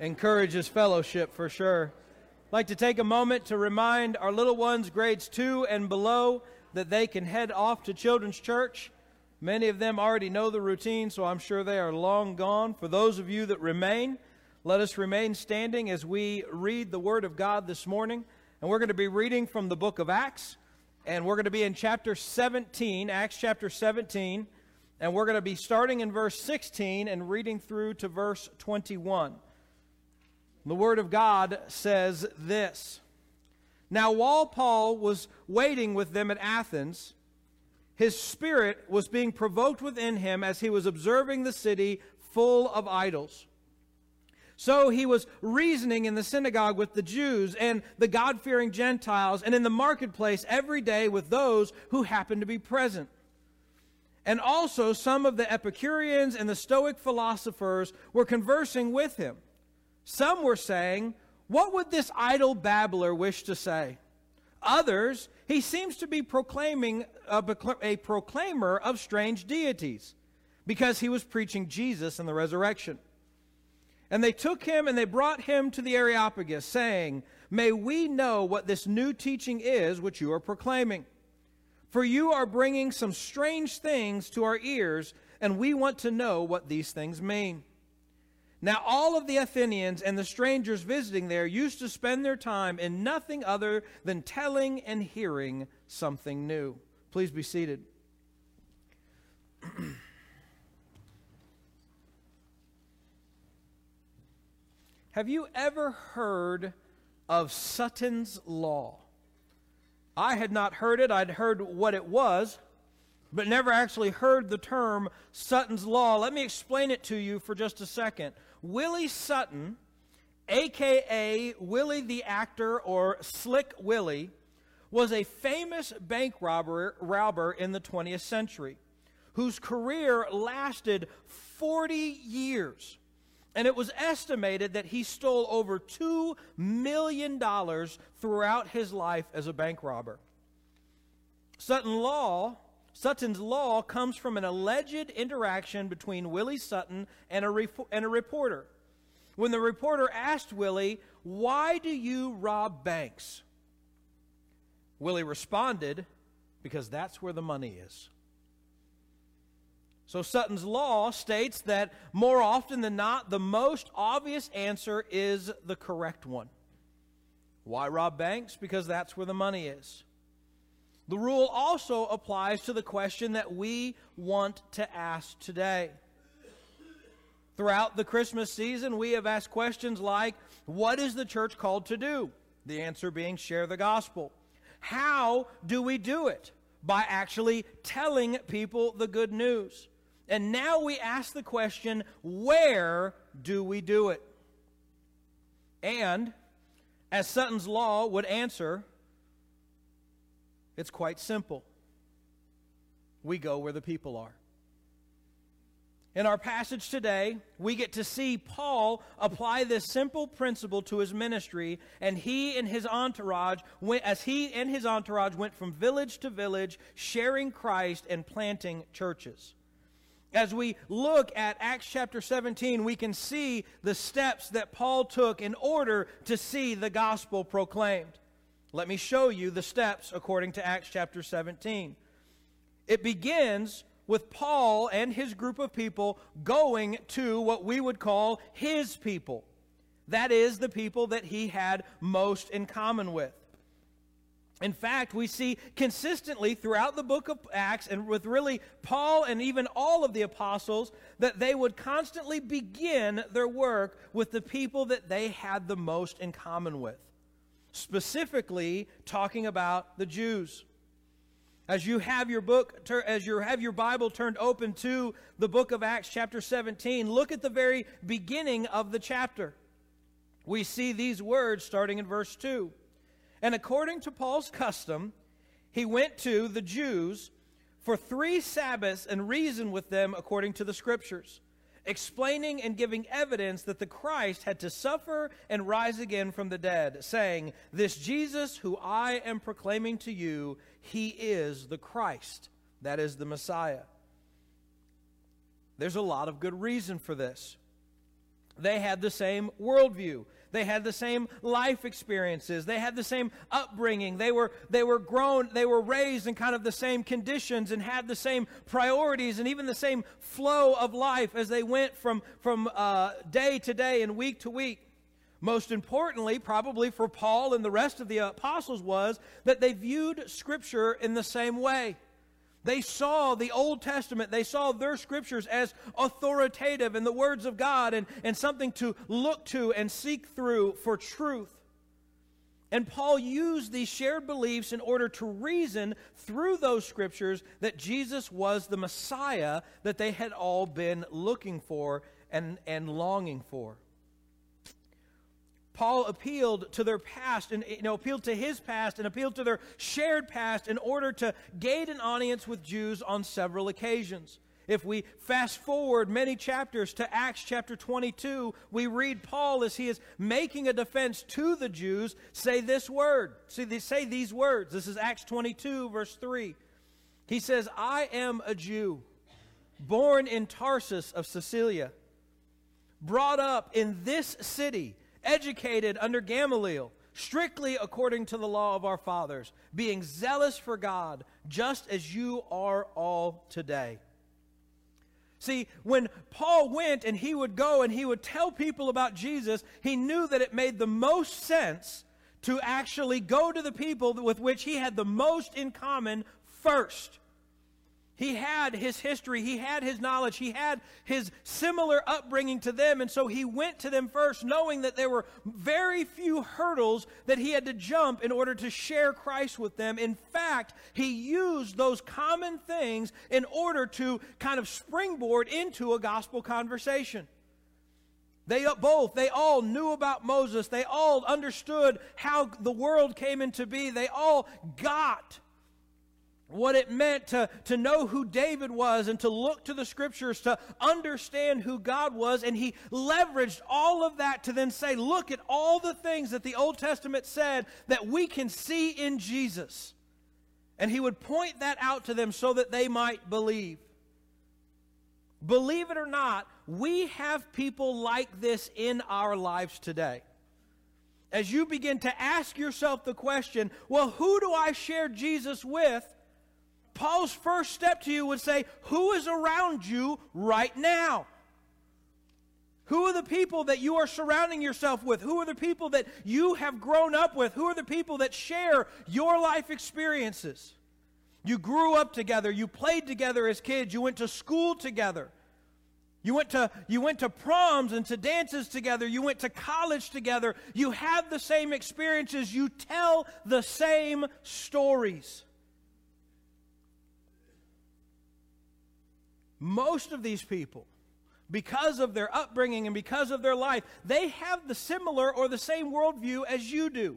encourages fellowship for sure. I'd like to take a moment to remind our little ones, grades 2 and below, that they can head off to Children's Church. Many of them already know the routine, so I'm sure they are long gone. For those of you that remain, let us remain standing as we read the Word of God this morning. And we're going to be reading from the book of Acts, and we're going to be in chapter 17, Acts chapter 17, and we're going to be starting in verse 16 and reading through to verse 21. The Word of God says this: Now while Paul was waiting with them at Athens, his spirit was being provoked within him as he was observing the city full of idols. So he was reasoning in the synagogue with the Jews and the God-fearing Gentiles, and in the marketplace every day with those who happened to be present. And also some of the Epicureans and the Stoic philosophers were conversing with him. Some were saying, "What would this idle babbler wish to say?" Others, "He seems to be proclaiming a proclaimer of strange deities," because he was preaching Jesus and the resurrection. And they took him and they brought him to the Areopagus, saying, "May we know what this new teaching is which you are proclaiming? For you are bringing some strange things to our ears, and we want to know what these things mean." Now all of the Athenians and the strangers visiting there used to spend their time in nothing other than telling and hearing something new. Please be seated. Have you ever heard of Sutton's Law? I had not heard it. I'd heard what it was, but never actually heard the term Sutton's Law. Let me explain it to you for just a second. Willie Sutton, a.k.a. Willie the Actor or Slick Willie, was a famous bank robber in the 20th century whose career lasted 40 years. And it was estimated that he stole over $2 million throughout his life as a bank robber. Sutton's Law comes from an alleged interaction between Willie Sutton and a reporter. When the reporter asked Willie, "Why do you rob banks?" Willie responded, "Because that's where the money is." So Sutton's Law states that more often than not, the most obvious answer is the correct one. Why rob banks? Because that's where the money is. The rule also applies to the question that we want to ask today. Throughout the Christmas season, we have asked questions like, what is the church called to do? The answer being share the gospel. How do we do it? By actually telling people the good news. And now we ask the question, where do we do it? And, as Sutton's Law would answer, it's quite simple. We go where the people are. In our passage today, we get to see Paul apply this simple principle to his ministry, and he and his entourage went from village to village, sharing Christ and planting churches. As we look at Acts chapter 17, we can see the steps that Paul took in order to see the gospel proclaimed. Let me show you the steps according to Acts chapter 17. It begins with Paul and his group of people going to what we would call his people. That is, the people that he had most in common with. In fact, we see consistently throughout the book of Acts, and with really Paul and even all of the apostles, that they would constantly begin their work with the people that they had the most in common with, specifically talking about the Jews. As you have your Bible turned open to the book of Acts chapter 17, look at the very beginning of the chapter. We see these words starting in verse 2. And according to Paul's custom, he went to the Jews for 3 Sabbaths and reasoned with them according to the Scriptures, explaining and giving evidence that the Christ had to suffer and rise again from the dead, saying, "This Jesus who I am proclaiming to you, he is the Christ," that is the Messiah. There's a lot of good reason for this. They had the same worldview. They had the same life experiences. They had the same upbringing. They were grown. They were raised in kind of the same conditions and had the same priorities and even the same flow of life as they went from day to day and week to week. Most importantly, probably for Paul and the rest of the apostles, was that they viewed Scripture in the same way. They saw the Old Testament, they saw their Scriptures as authoritative in the words of God and something to look to and seek through for truth. And Paul used these shared beliefs in order to reason through those Scriptures that Jesus was the Messiah that they had all been looking for and longing for. Paul appealed to their past and appealed to his past and appealed to their shared past in order to gain an audience with Jews on several occasions. If we fast forward many chapters to Acts chapter 22, we read Paul as he is making a defense to the Jews, say these words. This is Acts 22 verse 3. He says, "I am a Jew, born in Tarsus of Cilicia, brought up in this city, educated under Gamaliel, strictly according to the law of our fathers, being zealous for God, just as you are all today." See, when Paul went and he would go and he would tell people about Jesus, he knew that it made the most sense to actually go to the people with which he had the most in common first. He had his history, he had his knowledge, he had his similar upbringing to them, and so he went to them first, knowing that there were very few hurdles that he had to jump in order to share Christ with them. In fact, he used those common things in order to kind of springboard into a gospel conversation. They all knew about Moses, they all understood how the world came into being, they all got what it meant to know who David was and to look to the Scriptures to understand who God was. And he leveraged all of that to then say, look at all the things that the Old Testament said that we can see in Jesus. And he would point that out to them so that they might believe. Believe it or not, we have people like this in our lives today. As you begin to ask yourself the question, well, who do I share Jesus with? Paul's first step to you would say, who is around you right now? Who are the people that you are surrounding yourself with? Who are the people that you have grown up with? Who are the people that share your life experiences? You grew up together. You played together as kids. You went to school together. You went to proms and to dances together. You went to college together. You have the same experiences. You tell the same stories. Most of these people, because of their upbringing and because of their life, they have the similar or the same worldview as you do.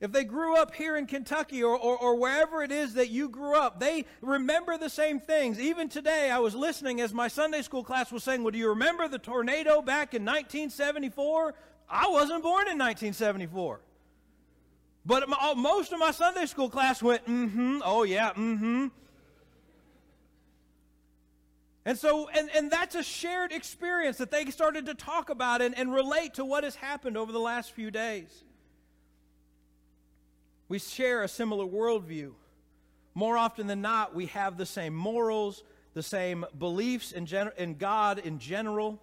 If they grew up here in Kentucky or wherever it is that you grew up, they remember the same things. Even today, I was listening as my Sunday school class was saying, well, do you remember the tornado back in 1974? I wasn't born in 1974. But most of my Sunday school class went, mm-hmm, oh yeah, mm-hmm. And so, and that's a shared experience that they started to talk about and relate to what has happened over the last few days. We share a similar worldview. More often than not, we have the same morals, the same beliefs in God in general.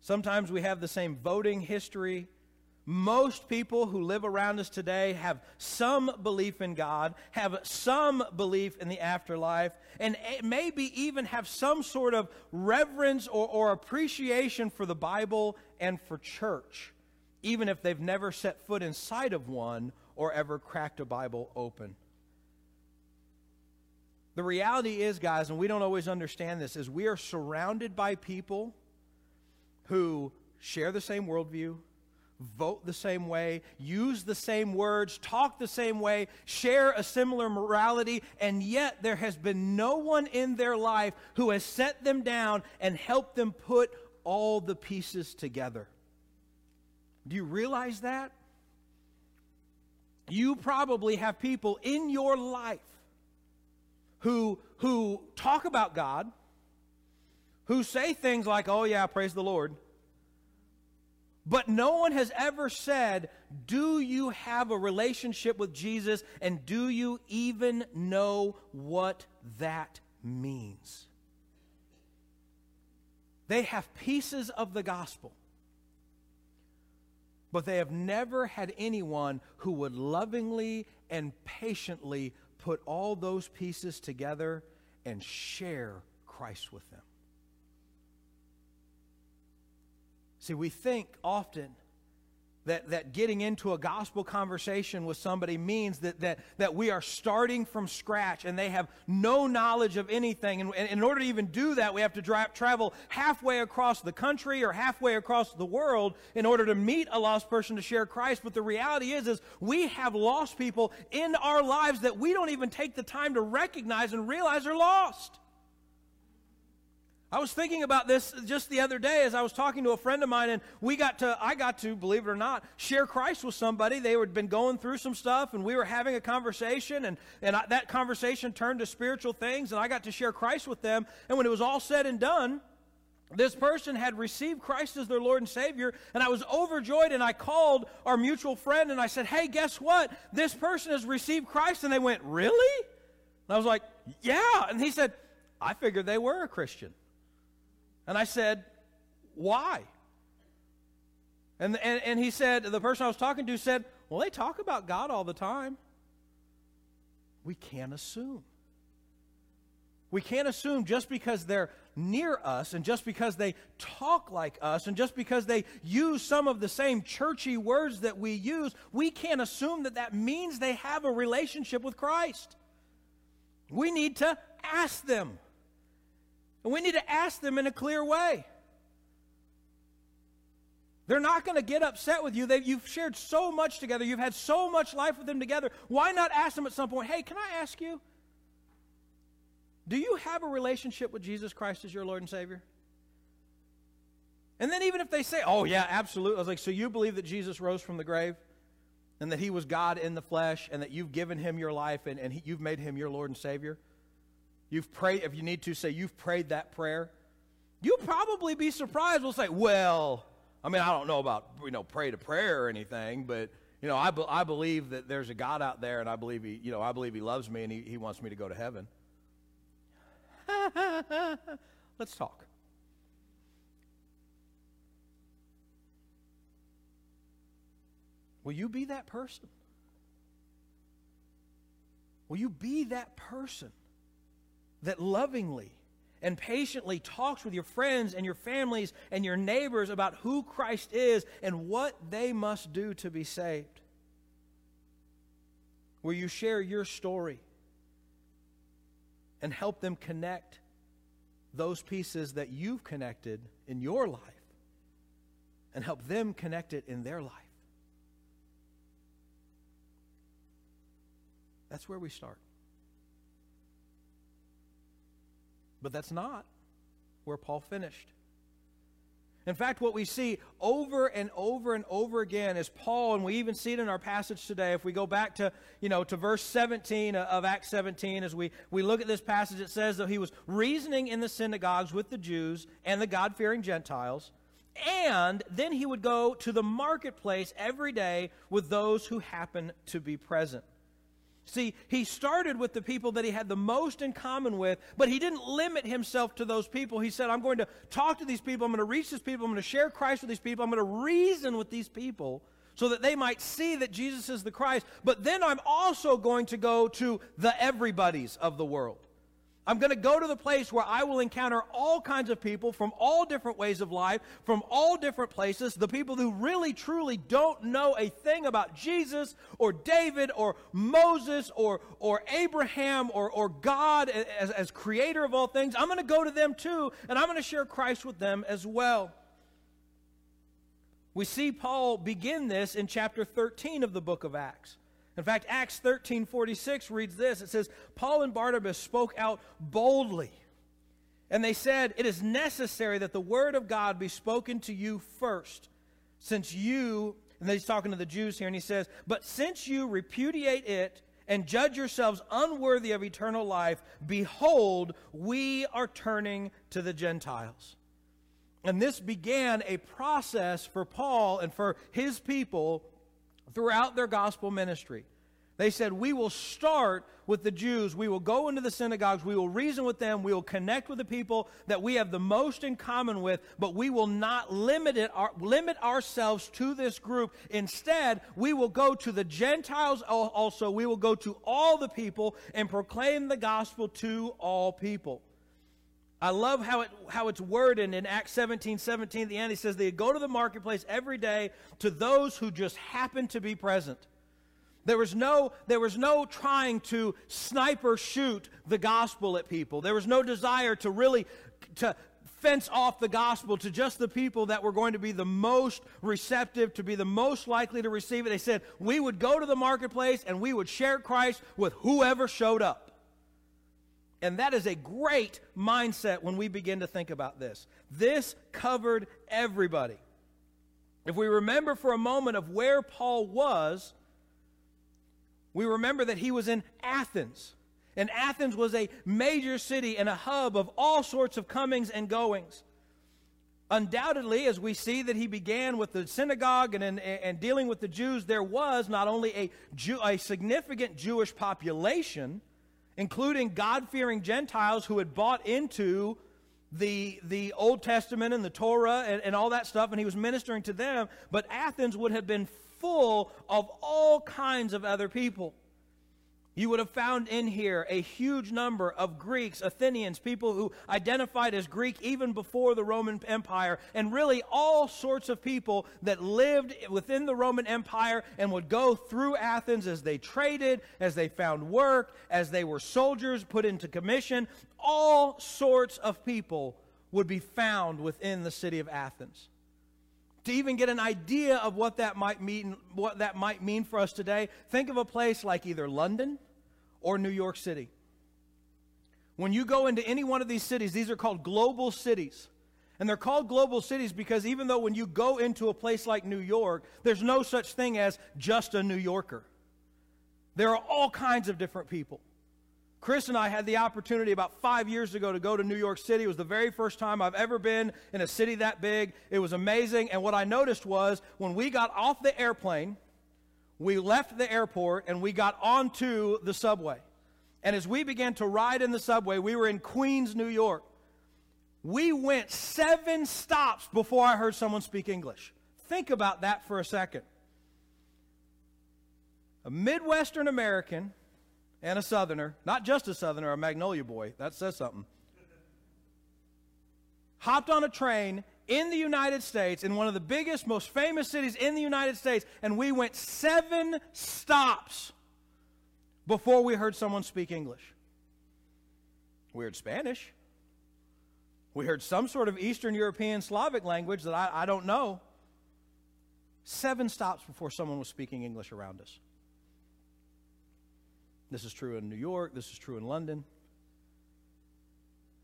Sometimes we have the same voting history. Most people who live around us today have some belief in God, have some belief in the afterlife, and maybe even have some sort of reverence or appreciation for the Bible and for church, even if they've never set foot inside of one or ever cracked a Bible open. The reality is, guys, and we don't always understand this, is we are surrounded by people who share the same worldview, vote the same way, use the same words, talk the same way, share a similar morality, and yet there has been no one in their life who has set them down and helped them put all the pieces together. Do you realize that? You probably have people in your life who talk about God, who say things like, oh yeah, praise the Lord, But no one has ever said, do you have a relationship with Jesus, and do you even know what that means? They have pieces of the gospel, but they have never had anyone who would lovingly and patiently put all those pieces together and share Christ with them. See, we think often that getting into a gospel conversation with somebody means that we are starting from scratch and they have no knowledge of anything. And in order to even do that, we have to travel halfway across the country or halfway across the world in order to meet a lost person to share Christ. But the reality is we have lost people in our lives that we don't even take the time to recognize and realize are lost. I was thinking about this just the other day as I was talking to a friend of mine, and I got to, believe it or not, share Christ with somebody. They had been going through some stuff, and we were having a conversation, and that conversation turned to spiritual things, and I got to share Christ with them. And when it was all said and done, this person had received Christ as their Lord and Savior, and I was overjoyed, and I called our mutual friend, and I said, hey, guess what? This person has received Christ. And they went, really? And I was like, yeah. And he said, I figured they were a Christian. And I said, why? And he said, the person I was talking to said, well, they talk about God all the time. We can't assume. We can't assume just because they're near us and just because they talk like us and just because they use some of the same churchy words that we use, we can't assume that means they have a relationship with Christ. We need to ask them. And we need to ask them in a clear way. They're not going to get upset with you. You've shared so much together. You've had so much life with them together. Why not ask them at some point, hey, can I ask you, do you have a relationship with Jesus Christ as your Lord and Savior? And then even if they say, oh, yeah, absolutely. I was like, so you believe that Jesus rose from the grave and that he was God in the flesh and that you've given him your life and you've made him your Lord and Savior? You've prayed, if you need to say you've prayed that prayer, you'll probably be surprised. We'll say, well, I mean, I don't know about, pray to prayer or anything, but, I believe that there's a God out there, and I believe he loves me and he wants me to go to heaven. Let's talk. Will you be that person? Will you be that person that lovingly and patiently talks with your friends and your families and your neighbors about who Christ is and what they must do to be saved? Where you share your story and help them connect those pieces that you've connected in your life and help them connect it in their life. That's where we start. But that's not where Paul finished. In fact, what we see over and over and over again is Paul, and we even see it in our passage today. If we go back to, to verse 17 of Acts 17, as we look at this passage, it says that he was reasoning in the synagogues with the Jews and the God-fearing Gentiles, and then he would go to the marketplace every day with those who happened to be present. See, he started with the people that he had the most in common with, but he didn't limit himself to those people. He said, I'm going to talk to these people. I'm going to reach these people. I'm going to share Christ with these people. I'm going to reason with these people so that they might see that Jesus is the Christ. But then I'm also going to go to the everybodies of the world. I'm going to go to the place where I will encounter all kinds of people from all different ways of life, from all different places, the people who really, truly don't know a thing about Jesus or David or Moses or Abraham or God as creator of all things. I'm going to go to them too, and I'm going to share Christ with them as well. We see Paul begin this in chapter 13 of the book of Acts. In fact, Acts 13:46 reads this. It says, Paul and Barnabas spoke out boldly, and they said, it is necessary that the word of God be spoken to you first, since you, and he's talking to the Jews here, and he says, but since you repudiate it and judge yourselves unworthy of eternal life, behold, we are turning to the Gentiles. And this began a process for Paul and for his people throughout their gospel ministry. They said, we will start with the Jews. We will go into the synagogues. We will reason with them. We will connect with the people that we have the most in common with, but we will not limit ourselves to this group. Instead, we will go to the Gentiles also. We will go to all the people and proclaim the gospel to all people. I love how it's worded in Acts 17:17. At the end, he says, they go to the marketplace every day to those who just happen to be present. There was no trying to sniper shoot the gospel at people. There was no desire to really to fence off the gospel to just the people that were going to be the most receptive, to be the most likely to receive it. They said, we would go to the marketplace and we would share Christ with whoever showed up. And that is a great mindset when we begin to think about this. This covered everybody. If we remember for a moment of where Paul was, we remember that he was in Athens. And Athens was a major city and a hub of all sorts of comings and goings. Undoubtedly, as we see that he began with the synagogue and dealing with the Jews, there was not only a significant Jewish population, including God-fearing Gentiles who had bought into the Old Testament and the Torah and all that stuff, and he was ministering to them, but Athens would have been full of all kinds of other people. You would have found in here a huge number of Greeks, Athenians, people who identified as Greek even before the Roman Empire, and really all sorts of people that lived within the Roman Empire and would go through Athens as they traded, as they found work, as they were soldiers put into commission. All sorts of people would be found within the city of Athens. To even get an idea of what that might mean for us today, think of a place like either London or New York City. When you go into any one of these cities, these are called global cities. And they're called global cities because even though when you go into a place like New York, there's no such thing as just a New Yorker. There are all kinds of different people. Chris and I had the opportunity about 5 years ago to go to New York City. It was the very first time I've ever been in a city that big. It was amazing. And what I noticed was when we got off the airplane, we left the airport and we got onto the subway. And as we began to ride in the subway, we were in Queens, New York. We went 7 stops before I heard someone speak English. Think about that for a second. A Midwestern American and a Southerner, not just a Southerner, a Magnolia boy, that says something, hopped on a train in the United States, in one of the biggest, most famous cities in the United States, and we went 7 stops before we heard someone speak English. We heard Spanish. We heard some sort of Eastern European Slavic language that I don't know. 7 stops before someone was speaking English around us. This is true in New York. This is true in London.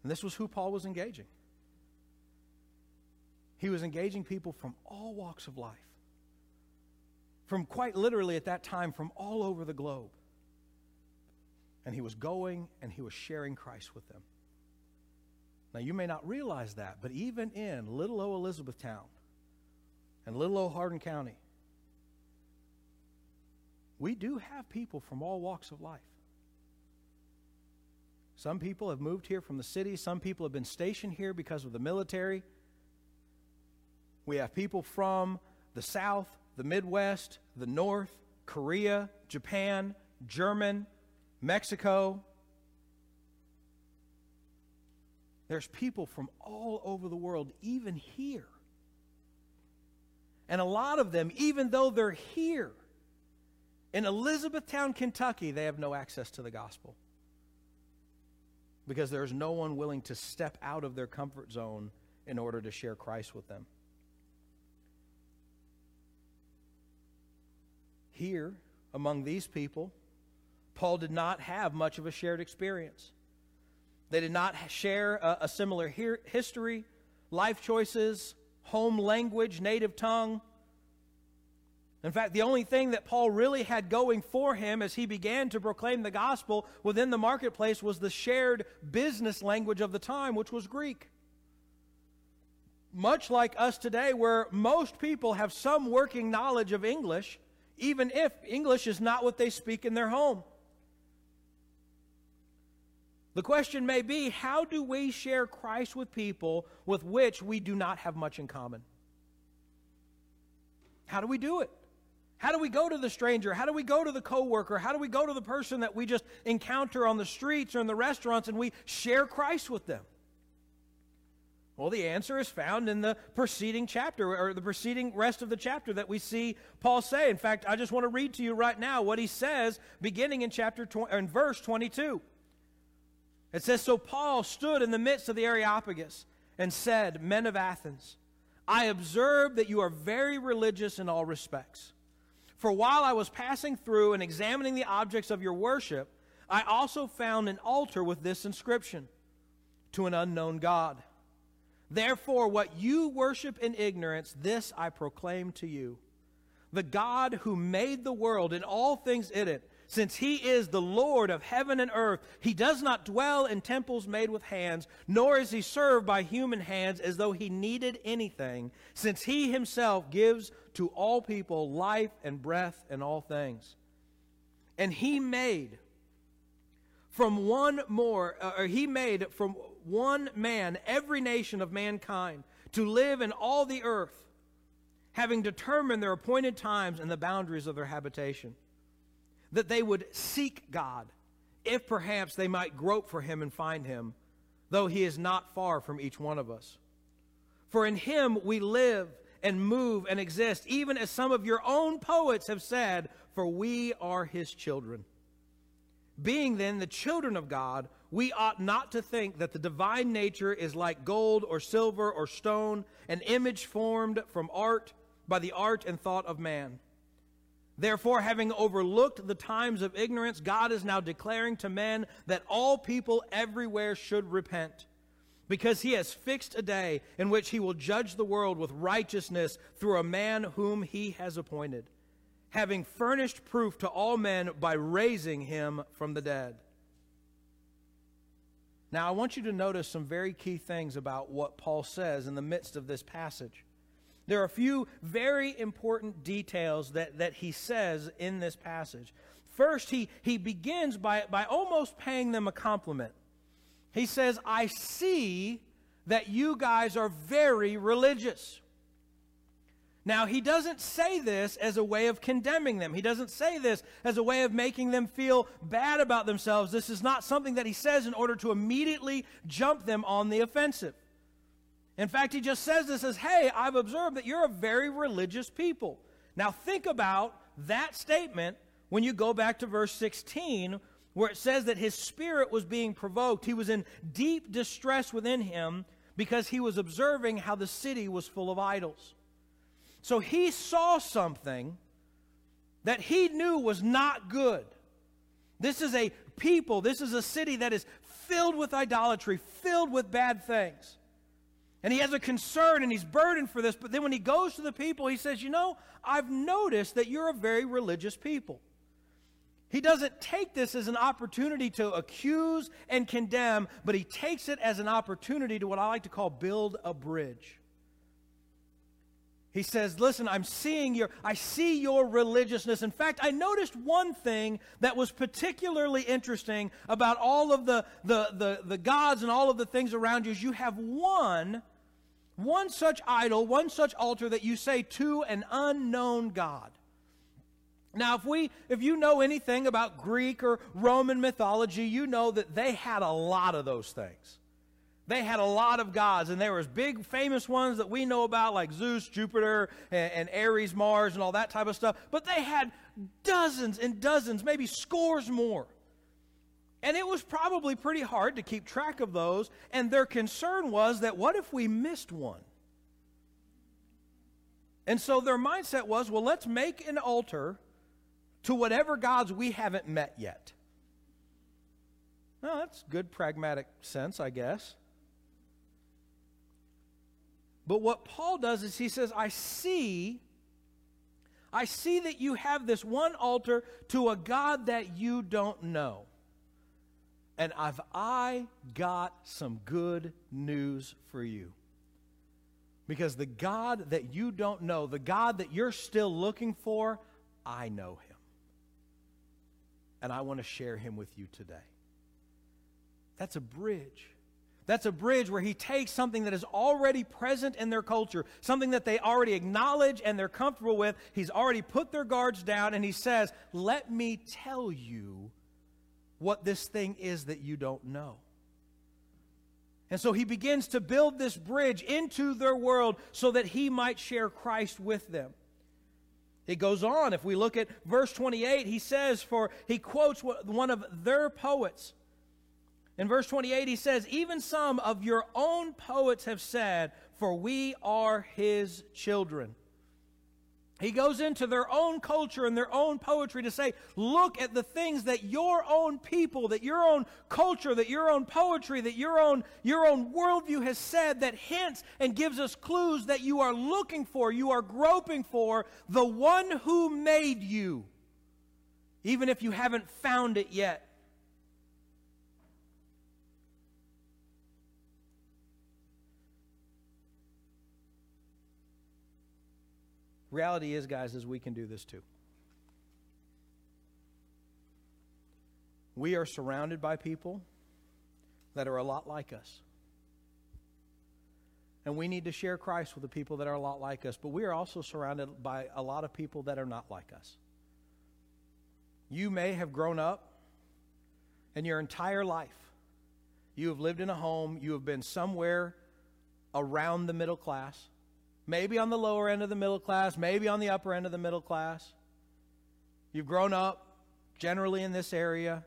And this was who Paul was engaging. He was engaging people from all walks of life. From quite literally at that time, from all over the globe. And he was going and he was sharing Christ with them. Now you may not realize that, but even in little old Elizabethtown and little old Hardin County, we do have people from all walks of life. Some people have moved here from the city. Some people have been stationed here because of the military. We have people from the South, the Midwest, the North, Korea, Japan, German, Mexico. There's people from all over the world, even here. And a lot of them, even though they're here, in Elizabethtown, Kentucky, they have no access to the gospel because there's no one willing to step out of their comfort zone in order to share Christ with them. Here, among these people, Paul did not have much of a shared experience. They did not share a similar history, life choices, home language, native tongue. In fact, the only thing that Paul really had going for him as he began to proclaim the gospel within the marketplace was the shared business language of the time, which was Greek. much like us today, where most people have some working knowledge of English, even if English is not what they speak in their home. The question may be, how do we share Christ with people with which we do not have much in common? How do we do it? How do we go to the stranger? How do we go to the coworker? How do we go to the person that we just encounter on the streets or in the restaurants and we share Christ with them? Well, the answer is found in the preceding chapter, or the preceding rest of the chapter that we see Paul say. In fact, I just want to read to you right now what he says beginning in verse 22. It says, "So Paul stood in the midst of the Areopagus and said, 'Men of Athens, I observe that you are very religious in all respects. For while I was passing through and examining the objects of your worship, I also found an altar with this inscription: To an unknown God. Therefore, what you worship in ignorance, this I proclaim to you. The God who made the world and all things in it, since he is the Lord of heaven and earth, he does not dwell in temples made with hands, nor is he served by human hands as though he needed anything, since he himself gives to all people life and breath and all things. And he made from one man every nation of mankind to live in all the earth, having determined their appointed times and the boundaries of their habitation, that they would seek God, if perhaps they might grope for him and find him, though he is not far from each one of us. For in him we live and move and exist, even as some of your own poets have said, for we are his children. Being then the children of God, we ought not to think that the divine nature is like gold or silver or stone, an image formed from art by the art and thought of man. Therefore, having overlooked the times of ignorance, God is now declaring to men that all people everywhere should repent, because he has fixed a day in which he will judge the world with righteousness through a man whom he has appointed, having furnished proof to all men by raising him from the dead.'" Now, I want you to notice some very key things about what Paul says in the midst of this passage. There are a few very important details that he says in this passage. First, he begins by almost paying them a compliment. He says, "I see that you guys are very religious." Now, he doesn't say this as a way of condemning them. He doesn't say this as a way of making them feel bad about themselves. This is not something that he says in order to immediately jump them on the offensive. In fact, he just says this as, "Hey, I've observed that you're a very religious people." Now think about that statement when you go back to verse 16, where it says that his spirit was being provoked. He was in deep distress within him because he was observing how the city was full of idols. So he saw something that he knew was not good. This is a people, this is a city that is filled with idolatry, filled with bad things. And he has a concern and he's burdened for this. But then when he goes to the people, he says, "You know, I've noticed that you're a very religious people." He doesn't take this as an opportunity to accuse and condemn, but he takes it as an opportunity to what I like to call build a bridge. He says, "Listen, I see your religiousness. In fact, I noticed one thing that was particularly interesting about all of the gods and all of the things around you is you have one such idol, one such altar that you say to an unknown God." Now, if you know anything about Greek or Roman mythology, you know that they had a lot of those things. They had a lot of gods, and there was big famous ones that we know about like Zeus, Jupiter, and Ares, Mars, and all that type of stuff. But they had dozens and dozens, maybe scores more. And it was probably pretty hard to keep track of those, and their concern was that what if we missed one? And so their mindset was, well, let's make an altar to whatever gods we haven't met yet. Well, that's good pragmatic sense, I guess. But what Paul does is he says, I see that you have this one altar to a God that you don't know. And I got some good news for you. Because the God that you don't know, the God that you're still looking for, I know him. And I want to share him with you today. That's a bridge. That's a bridge where he takes something that is already present in their culture, something that they already acknowledge and they're comfortable with. He's already put their guards down, and he says, let me tell you what this thing is that you don't know. And so he begins to build this bridge into their world so that he might share Christ with them. It goes on. If we look at verse 28, he says, he quotes one of their poets. In verse 28, he says, even some of your own poets have said, for we are his children. He goes into their own culture and their own poetry to say, look at the things that your own people, that your own culture, that your own poetry, that your own worldview has said, that hints and gives us clues that you are looking for, you are groping for, the one who made you, even if you haven't found it yet. Reality is, guys, is we can do this too. We are surrounded by people that are a lot like us. And we need to share Christ with the people that are a lot like us. But we are also surrounded by a lot of people that are not like us. You may have grown up, and your entire life, you have lived in a home, you have been somewhere around the middle class. Maybe on the lower end of the middle class, maybe on the upper end of the middle class. You've grown up generally in this area.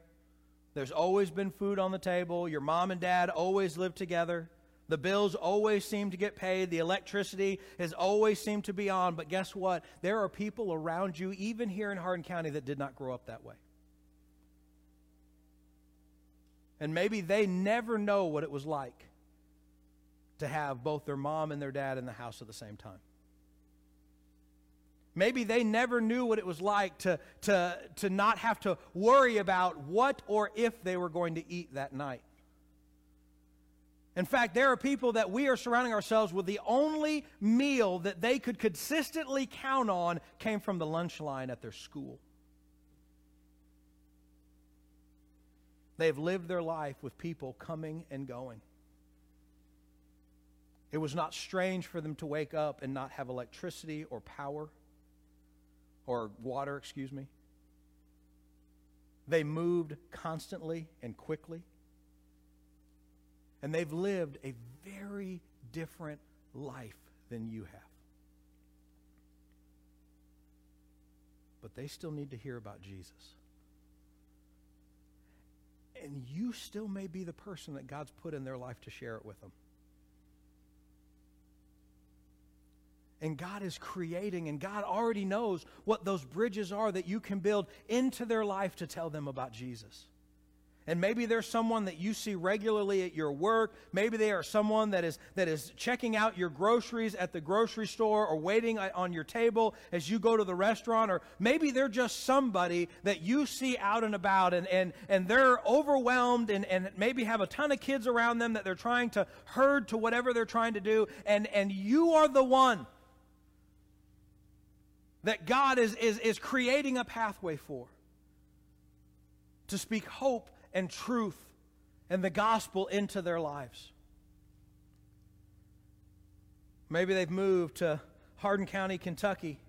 There's always been food on the table. Your mom and dad always lived together. The bills always seem to get paid. The electricity has always seemed to be on. But guess what? There are people around you, even here in Hardin County, that did not grow up that way. And maybe they never know what it was like to have both their mom and their dad in the house at the same time. Maybe they never knew what it was like to not have to worry about what or if they were going to eat that night. In fact, there are people that we are surrounding ourselves with, the only meal that they could consistently count on came from the lunch line at their school. They've lived their life with people coming and going. It was not strange for them to wake up and not have electricity or power or water, They moved constantly and quickly. And they've lived a very different life than you have. But they still need to hear about Jesus. And you still may be the person that God's put in their life to share it with them. And God is creating, and God already knows what those bridges are that you can build into their life to tell them about Jesus. And maybe there's someone that you see regularly at your work. Maybe they are someone that is checking out your groceries at the grocery store, or waiting on your table as you go to the restaurant. Or maybe they're just somebody that you see out and about, and they're overwhelmed, and maybe have a ton of kids around them that they're trying to herd to whatever they're trying to do. And you are the one that God is creating a pathway for, to speak hope and truth and the gospel into their lives. Maybe they've moved to Hardin County, Kentucky,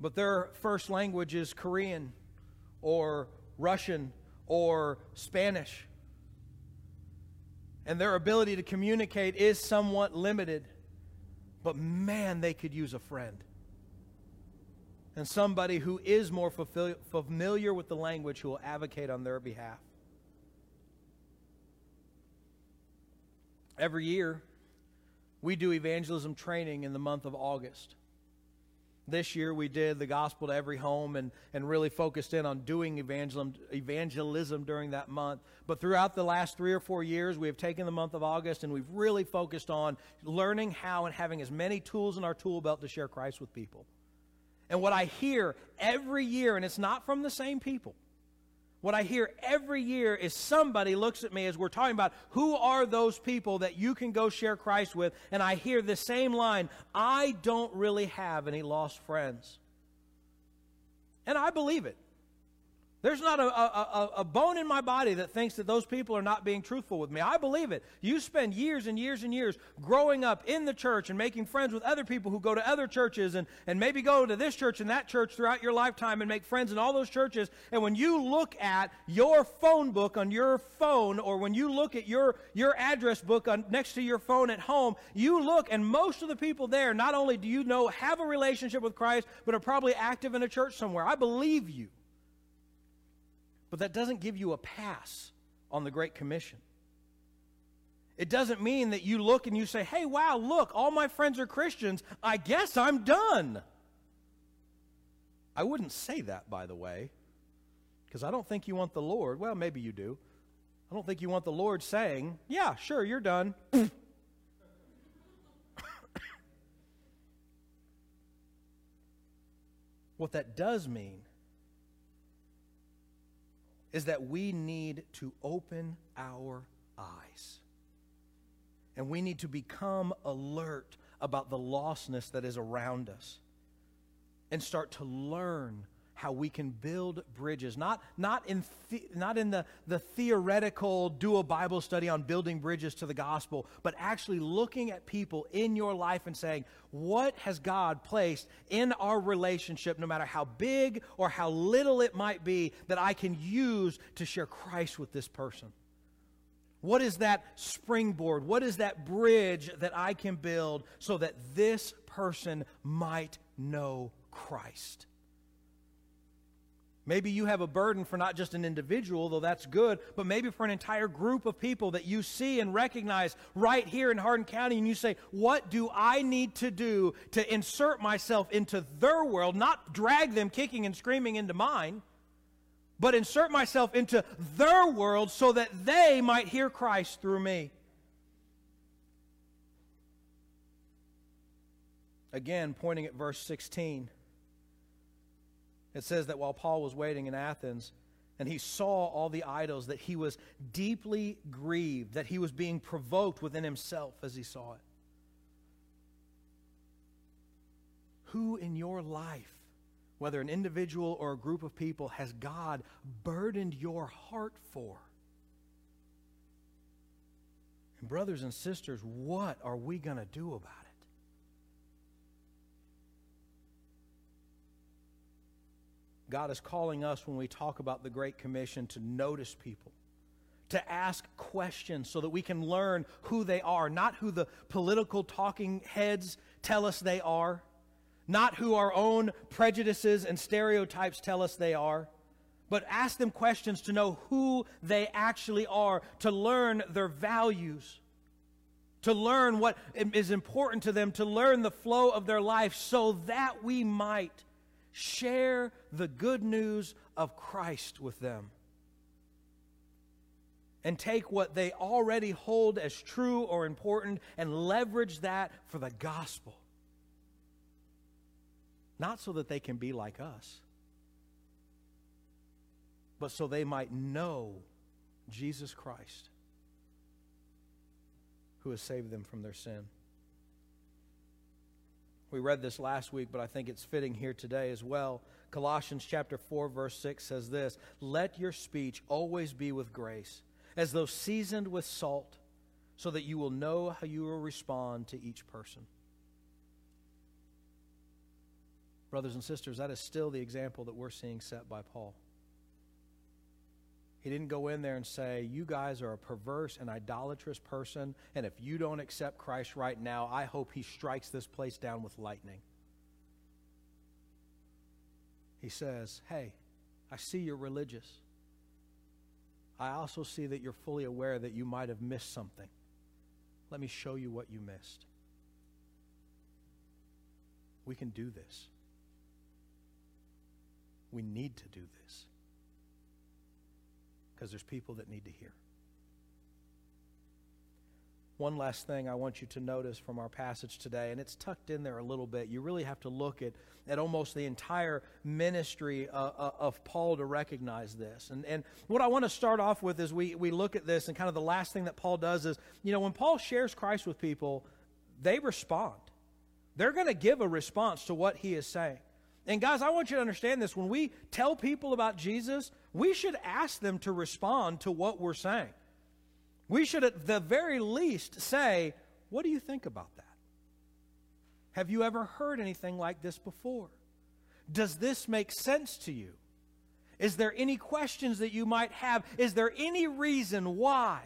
but their first language is Korean or Russian or Spanish, and their ability to communicate is somewhat limited, but man, they could use a friend. And somebody who is more familiar with the language, who will advocate on their behalf. Every year, we do evangelism training in the month of August. This year, we did the gospel to every home and really focused in on doing evangelism during that month. But throughout the last 3 or 4 years, we have taken the month of August, and we've really focused on learning how and having as many tools in our tool belt to share Christ with people. And what I hear every year, and it's not from the same people, What I hear every year is somebody looks at me as we're talking about who are those people that you can go share Christ with, and I hear the same line, I don't really have any lost friends. And I believe it. There's not a bone in my body that thinks that those people are not being truthful with me. I believe it. You spend years and years and years growing up in the church and making friends with other people who go to other churches and maybe go to this church and that church throughout your lifetime and make friends in all those churches. And when you look at your phone book on your phone, or when you look at your address book next to your phone at home, you look and most of the people there, not only do you know have a relationship with Christ, but are probably active in a church somewhere. I believe you. But that doesn't give you a pass on the Great Commission. It doesn't mean that you look and you say, hey, wow, look, all my friends are Christians. I guess I'm done. I wouldn't say that, by the way, because I don't think you want the Lord. Well, maybe you do. I don't think you want the Lord saying, yeah, sure, you're done. What that does mean is that we need to open our eyes. And we need to become alert about the lostness that is around us and start to learn how we can build bridges, not in the theoretical, do a Bible study on building bridges to the gospel, but actually looking at people in your life and saying, what has God placed in our relationship, no matter how big or how little it might be, that I can use to share Christ with this person? What is that springboard? What is that bridge that I can build so that this person might know Christ? Maybe you have a burden for not just an individual, though that's good, but maybe for an entire group of people that you see and recognize right here in Hardin County, and you say, what do I need to do to insert myself into their world, not drag them kicking and screaming into mine, but insert myself into their world so that they might hear Christ through me? Again, pointing at verse 16. It says that while Paul was waiting in Athens and he saw all the idols, that he was deeply grieved, that he was being provoked within himself as he saw it. Who in your life, whether an individual or a group of people, has God burdened your heart for? And brothers and sisters, what are we going to do about it? God is calling us when we talk about the Great Commission to notice people, to ask questions so that we can learn who they are, not who the political talking heads tell us they are, not who our own prejudices and stereotypes tell us they are, but ask them questions to know who they actually are, to learn their values, to learn what is important to them, to learn the flow of their life so that we might share the good news of Christ with them and take what they already hold as true or important and leverage that for the gospel. Not so that they can be like us, but so they might know Jesus Christ, who has saved them from their sin. We read this last week, but I think it's fitting here today as well. Colossians chapter 4, verse 6 says this, "Let your speech always be with grace, as though seasoned with salt, so that you will know how you will respond to each person." Brothers and sisters, that is still the example that we're seeing set by Paul. He didn't go in there and say, you guys are a perverse and idolatrous person, and if you don't accept Christ right now, I hope he strikes this place down with lightning. He says, hey, I see you're religious. I also see that you're fully aware that you might have missed something. Let me show you what you missed. We can do this. We need to do this, because there's people that need to hear. one last thing I want you to notice from our passage today, and it's tucked in there a little bit. You really have to look at almost the entire ministry of Paul to recognize this. And what I want to start off with is we look at this, and kind of the last thing that Paul does is, you know, when Paul shares Christ with people, they respond. They're going to give a response to what he is saying. And guys, I want you to understand this. When we tell people about Jesus, we should ask them to respond to what we're saying. We should at the very least say, what do you think about that? Have you ever heard anything like this before? Does this make sense to you? Is there any questions that you might have? Is there any reason why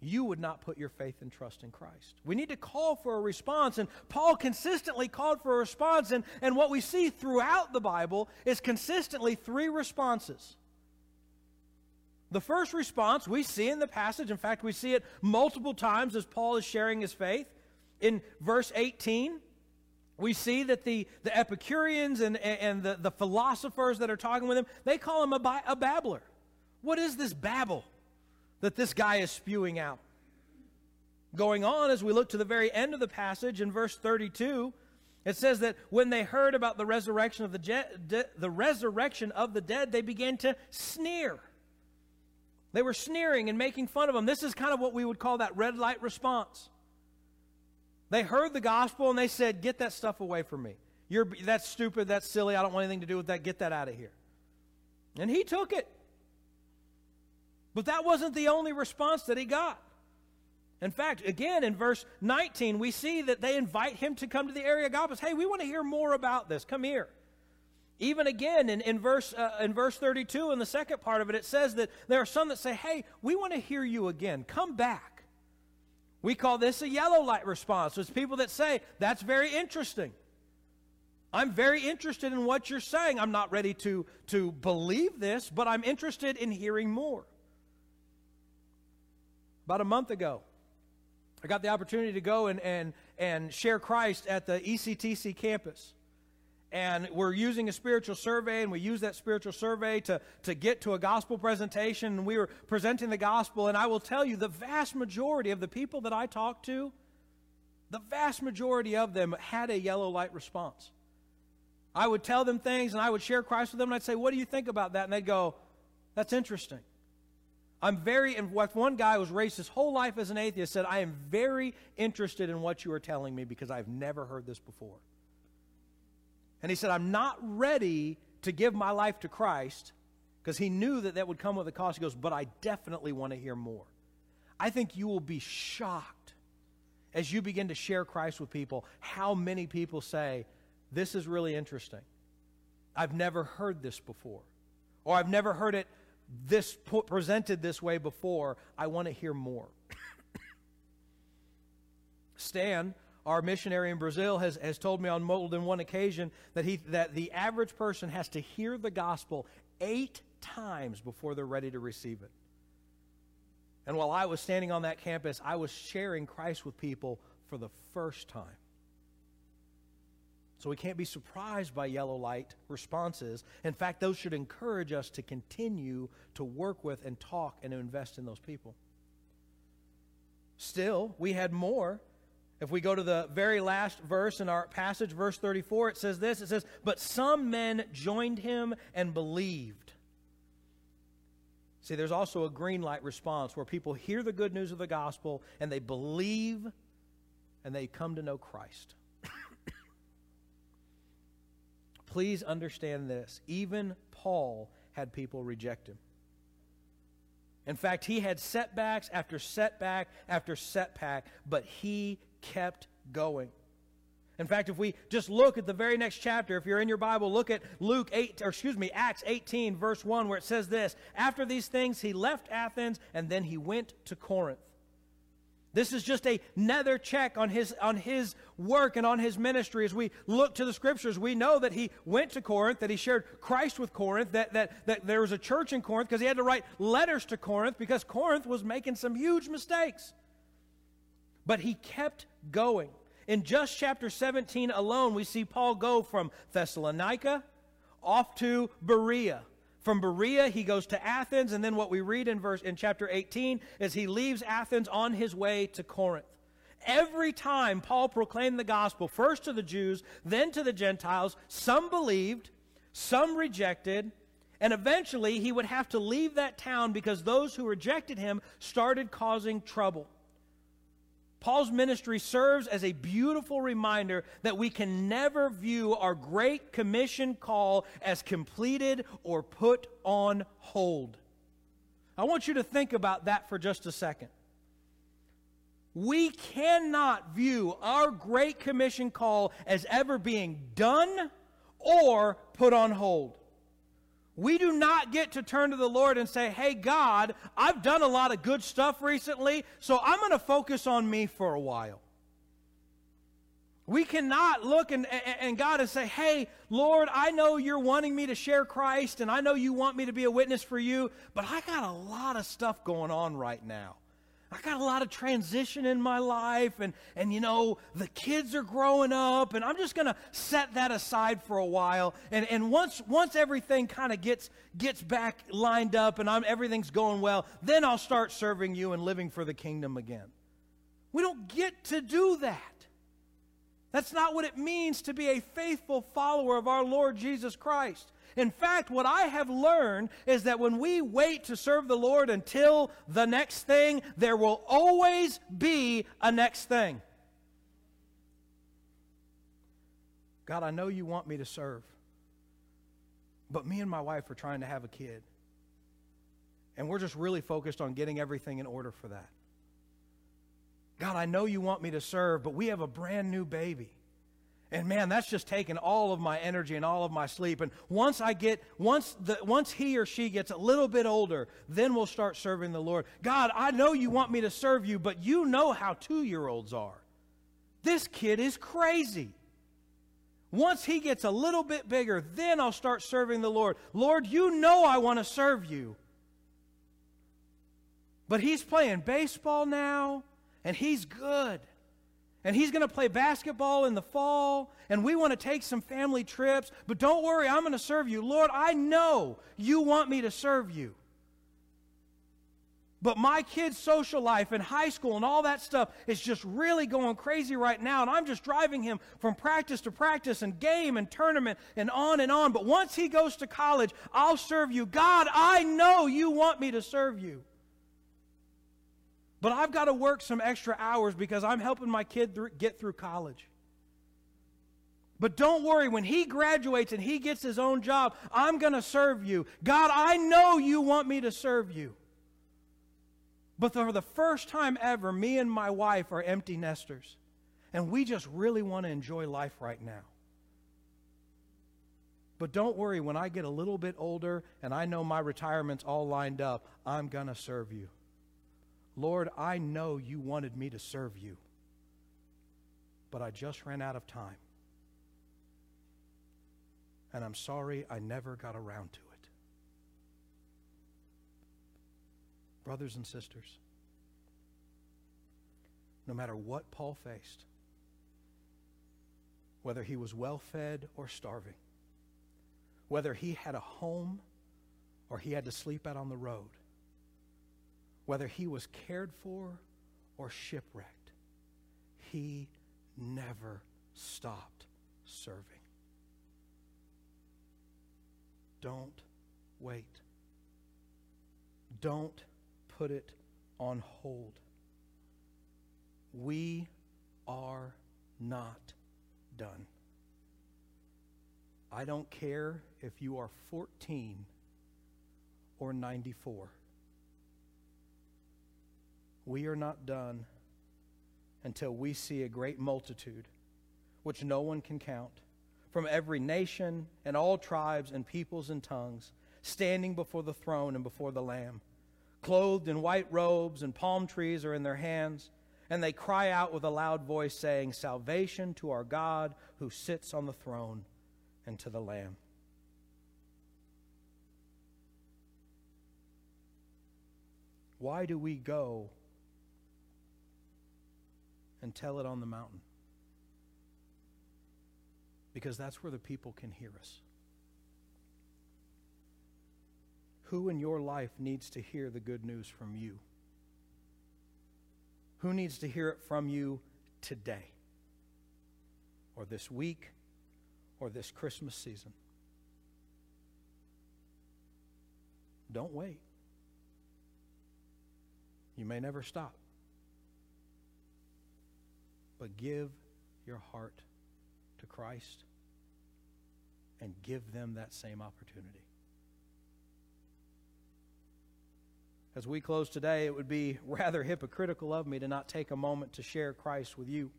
you would not put your faith and trust in Christ? We need to call for a response, and Paul consistently called for a response, and what we see throughout the Bible is consistently three responses. The first response we see in the passage, in fact, we see it multiple times as Paul is sharing his faith. In verse 18, we see that the Epicureans and the philosophers that are talking with him, they call him a babbler. What is this babble that this guy is spewing out? Going on, as we look to the very end of the passage, in verse 32, it says that when they heard about the resurrection of the resurrection of the dead, they began to sneer. They were sneering and making fun of him. This is kind of what we would call that red light response. They heard the gospel and they said, get that stuff away from me. That's stupid, that's silly, I don't want anything to do with that, get that out of here. And he took it. But that wasn't the only response that he got. In fact, again, in verse 19, we see that they invite him to come to the Areopagus. Hey, we want to hear more about this. Come here. Even again, in verse 32, in the second part of it, it says that there are some that say, hey, we want to hear you again. Come back. We call this a yellow light response. It's people that say, that's very interesting. I'm very interested in what you're saying. I'm not ready to believe this, but I'm interested in hearing more. About a month ago, I got the opportunity to go and share Christ at the ECTC campus. And we're using a spiritual survey, and we use that spiritual survey to get to a gospel presentation. And we were presenting the gospel, and I will tell you, the vast majority of the people that I talked to, the vast majority of them had a yellow light response. I would tell them things, and I would share Christ with them, and I'd say, what do you think about that? And they'd go, that's interesting. And one guy who was raised his whole life as an atheist said, I am very interested in what you are telling me because I've never heard this before. And he said, I'm not ready to give my life to Christ, because he knew that that would come with a cost. He goes, but I definitely want to hear more. I think you will be shocked as you begin to share Christ with people, how many people say, this is really interesting. I've never heard this before. Or I've never heard it presented this way before. I want to hear more. Stan, our missionary in Brazil, has told me on more than one occasion that the average person has to hear the gospel 8 times before they're ready to receive it. And while I was standing on that campus, I was sharing Christ with people for the first time. So we can't be surprised by yellow light responses. In fact, those should encourage us to continue to work with and talk and invest in those people. Still, we had more. If we go to the very last verse in our passage, verse 34, it says this. It says, but some men joined him and believed. See, there's also a green light response where people hear the good news of the gospel and they believe and they come to know Christ. Please understand this. Even Paul had people reject him. In fact, he had setbacks after setback after setback, but he kept going. In fact, if we just look at the very next chapter, if you're in your Bible, look at Acts 18, verse 1, where it says this. After these things, he left Athens, and then he went to Corinth. This is just another check on his work and on his ministry. As we look to the Scriptures, we know that he went to Corinth, that he shared Christ with Corinth, that there was a church in Corinth because he had to write letters to Corinth because Corinth was making some huge mistakes. But he kept going. In just chapter 17 alone, we see Paul go from Thessalonica off to Berea, From Berea, he goes to Athens, and then what we read in chapter 18 is he leaves Athens on his way to Corinth. Every time Paul proclaimed the gospel, first to the Jews, then to the Gentiles, some believed, some rejected, and eventually he would have to leave that town because those who rejected him started causing trouble. Paul's ministry serves as a beautiful reminder that we can never view our great commission call as completed or put on hold. I want you to think about that for just a second. We cannot view our great commission call as ever being done or put on hold. We do not get to turn to the Lord and say, hey, God, I've done a lot of good stuff recently, so I'm going to focus on me for a while. We cannot look and God and say, hey, Lord, I know you're wanting me to share Christ, and I know you want me to be a witness for you, but I got a lot of stuff going on right now. I got a lot of transition in my life, and you know, the kids are growing up, and I'm just going to set that aside for a while. And once everything kind of gets back lined up and everything's going well, then I'll start serving you and living for the kingdom again. We don't get to do that. That's not what it means to be a faithful follower of our Lord Jesus Christ. In fact, what I have learned is that when we wait to serve the Lord until the next thing, there will always be a next thing. God, I know you want me to serve, but me and my wife are trying to have a kid, and we're just really focused on getting everything in order for that. God, I know you want me to serve, but we have a brand new baby. And man, that's just taking all of my energy and all of my sleep. And once he or she gets a little bit older, then we'll start serving the Lord. God, I know you want me to serve you, but you know how 2-year-olds are. This kid is crazy. Once he gets a little bit bigger, then I'll start serving the Lord. Lord, you know I want to serve you. But he's playing baseball now, and he's good. And he's going to play basketball in the fall, and we want to take some family trips, but don't worry, I'm going to serve you. Lord, I know you want me to serve you. But my kid's social life and high school and all that stuff is just really going crazy right now, and I'm just driving him from practice to practice and game and tournament and on and on. But once he goes to college, I'll serve you. God, I know you want me to serve you. But I've got to work some extra hours because I'm helping my kid get through college. But don't worry, when he graduates and he gets his own job, I'm going to serve you. God, I know you want me to serve you. But for the first time ever, me and my wife are empty nesters. And we just really want to enjoy life right now. But don't worry, when I get a little bit older and I know my retirement's all lined up, I'm going to serve you. Lord, I know you wanted me to serve you, but I just ran out of time. And I'm sorry I never got around to it. Brothers and sisters, no matter what Paul faced, whether he was well-fed or starving, whether he had a home or he had to sleep out on the road, whether he was cared for or shipwrecked, he never stopped serving. Don't wait. Don't put it on hold. We are not done. I don't care if you are 14 or 94. We are not done until we see a great multitude, which no one can count, from every nation and all tribes and peoples and tongues, standing before the throne and before the Lamb, clothed in white robes, and palm trees are in their hands, and they cry out with a loud voice, saying, "Salvation to our God who sits on the throne and to the Lamb." Why do we go and tell it on the mountain? Because that's where the people can hear us. Who in your life needs to hear the good news from you? Who needs to hear it from you today? Or this week? Or this Christmas season? Don't wait. You may never stop. But give your heart to Christ and give them that same opportunity. As we close today, it would be rather hypocritical of me to not take a moment to share Christ with you.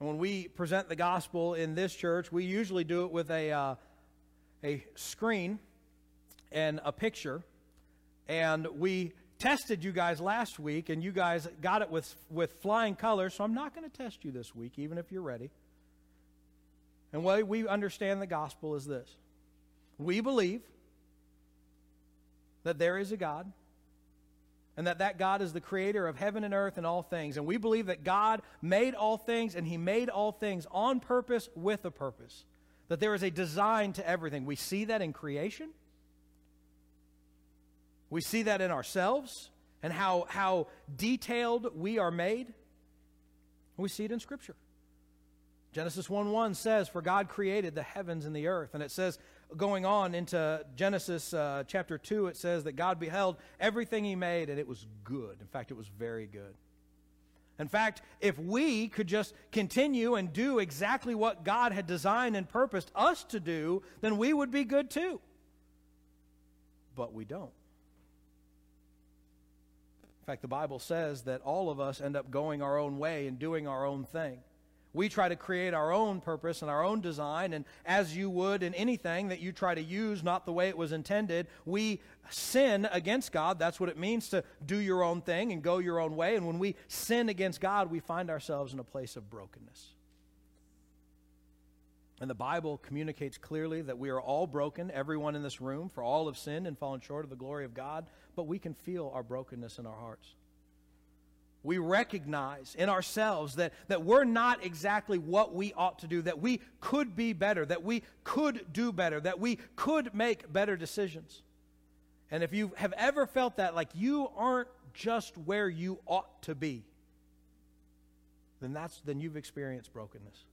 And when we present the gospel in this church, we usually do it with a screen and a picture. And we tested you guys last week, and you guys got it with flying colors, so I'm not going to test you this week, even if you're ready. And the way we understand the gospel is this. We believe that there is a God, and that God is the creator of heaven and earth and all things. And we believe that God made all things, and He made all things on purpose, with a purpose. That there is a design to everything. We see that in creation. We see that in ourselves and how detailed we are made. We see it in Scripture. Genesis 1:1 says, "For God created the heavens and the earth." And it says, going on into Genesis chapter 2, it says that God beheld everything He made, and it was good. In fact, it was very good. In fact, if we could just continue and do exactly what God had designed and purposed us to do, then we would be good too. But we don't. In fact, the Bible says that all of us end up going our own way and doing our own thing. We try to create our own purpose and our own design, and as you would in anything that you try to use not the way it was intended, we sin against God. That's what it means to do your own thing and go your own way. And when we sin against God, we find ourselves in a place of brokenness. And the Bible communicates clearly that we are all broken, everyone in this room, for all have sinned and fallen short of the glory of God, but we can feel our brokenness in our hearts. We recognize in ourselves that we're not exactly what we ought to do, that we could be better, that we could do better, that we could make better decisions. And if you have ever felt that, like you aren't just where you ought to be, then you've experienced brokenness.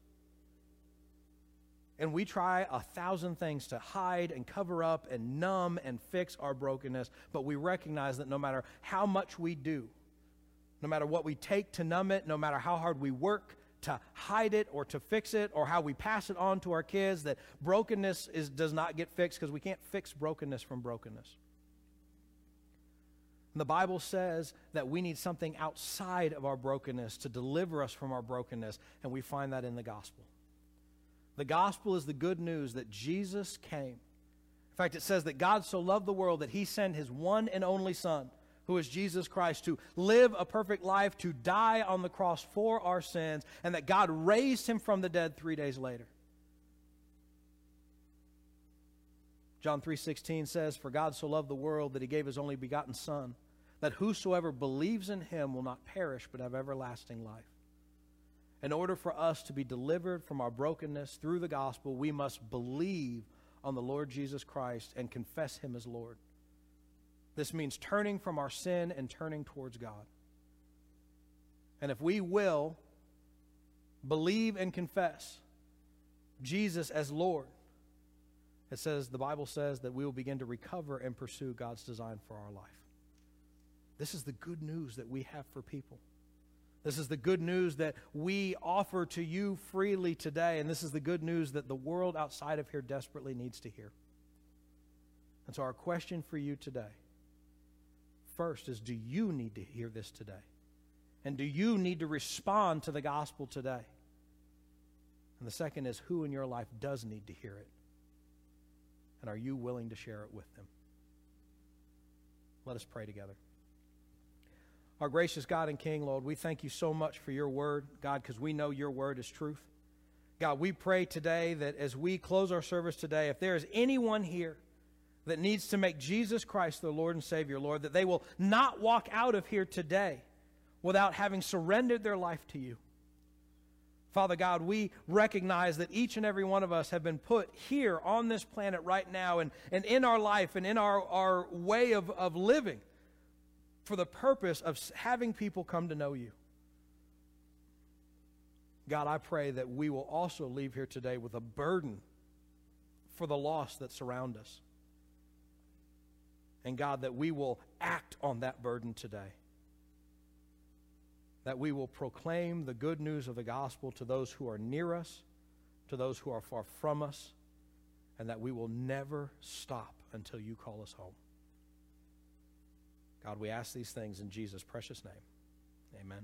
And we try 1,000 things to hide and cover up and numb and fix our brokenness, but we recognize that no matter how much we do, no matter what we take to numb it, no matter how hard we work to hide it or to fix it or how we pass it on to our kids, that brokenness does not get fixed, because we can't fix brokenness from brokenness. And the Bible says that we need something outside of our brokenness to deliver us from our brokenness, and we find that in the gospel. The gospel is the good news that Jesus came. In fact, it says that God so loved the world that He sent His one and only Son, who is Jesus Christ, to live a perfect life, to die on the cross for our sins, and that God raised Him from the dead 3 days later. John 3:16 says, "For God so loved the world that He gave His only begotten Son, that whosoever believes in Him will not perish but have everlasting life." In order for us to be delivered from our brokenness through the gospel, we must believe on the Lord Jesus Christ and confess Him as Lord. This means turning from our sin and turning towards God. And if we will believe and confess Jesus as Lord, the Bible says that we will begin to recover and pursue God's design for our life. This is the good news that we have for people. This is the good news that we offer to you freely today, and this is the good news that the world outside of here desperately needs to hear. And so our question for you today, first, is do you need to hear this today? And do you need to respond to the gospel today? And the second is, who in your life does need to hear it? And are you willing to share it with them? Let us pray together. Our gracious God and King, Lord, we thank You so much for Your word, God, because we know Your word is truth. God, we pray today that as we close our service today, if there is anyone here that needs to make Jesus Christ their Lord and Savior, Lord, that they will not walk out of here today without having surrendered their life to You. Father God, we recognize that each and every one of us have been put here on this planet right now and in our life and in our way of living for the purpose of having people come to know you. God, I pray that we will also leave here today with a burden for the lost that surround us. And God, that we will act on that burden today. That we will proclaim the good news of the gospel to those who are near us, to those who are far from us, and that we will never stop until you call us home. God, we ask these things in Jesus' precious name. Amen.